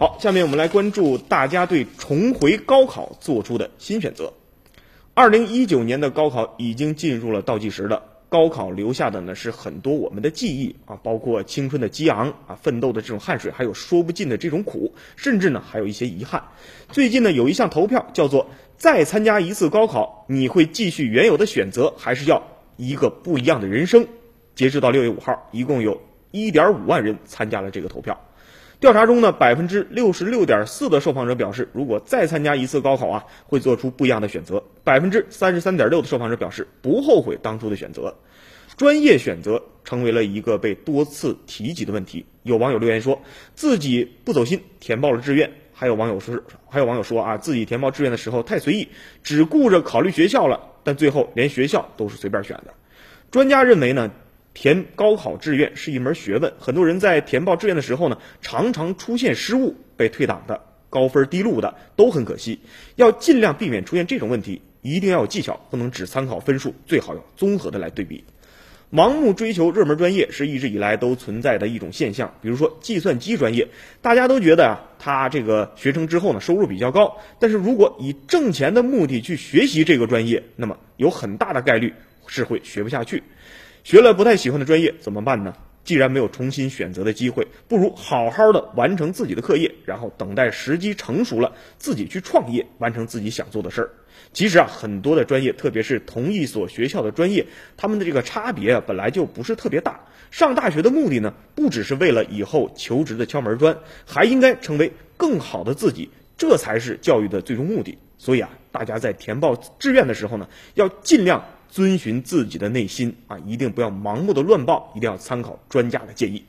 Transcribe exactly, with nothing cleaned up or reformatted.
好，下面我们来关注大家对重回高考做出的新选择。二零一九年的高考已经进入了倒计时了，高考留下的呢是很多我们的记忆啊，包括青春的激昂啊，奋斗的这种汗水，还有说不尽的这种苦，甚至呢还有一些遗憾。最近呢有一项投票叫做再参加一次高考，你会继续原有的选择，还是要一个不一样的人生？截止到六月五号，一共有 一点五万人参加了这个投票。调查中呢 百分之六十六点四 的受访者表示，如果再参加一次高考啊，会做出不一样的选择。 百分之三十三点六 的受访者表示不后悔当初的选择。专业选择成为了一个被多次提及的问题。有网友留言说自己不走心填报了志愿，还有网友说还有网友说啊，自己填报志愿的时候太随意，只顾着考虑学校了，但最后连学校都是随便选的。专家认为呢，填高考志愿是一门学问，很多人在填报志愿的时候呢，常常出现失误，被退档的、高分低录的都很可惜。要尽量避免出现这种问题，一定要有技巧，不能只参考分数，最好要综合的来对比。盲目追求热门专业是一直以来都存在的一种现象，比如说计算机专业，大家都觉得啊，他这个学成之后呢，收入比较高，但是如果以挣钱的目的去学习这个专业，那么有很大的概率是会学不下去。学了不太喜欢的专业怎么办呢？既然没有重新选择的机会，不如好好的完成自己的课业，然后等待时机成熟了，自己去创业，完成自己想做的事儿。其实啊，很多的专业，特别是同一所学校的专业，他们的这个差别啊，本来就不是特别大。上大学的目的呢，不只是为了以后求职的敲门砖，还应该成为更好的自己，这才是教育的最终目的。所以啊，大家在填报志愿的时候呢，要尽量遵循自己的内心啊，一定不要盲目的乱报，一定要参考专家的建议。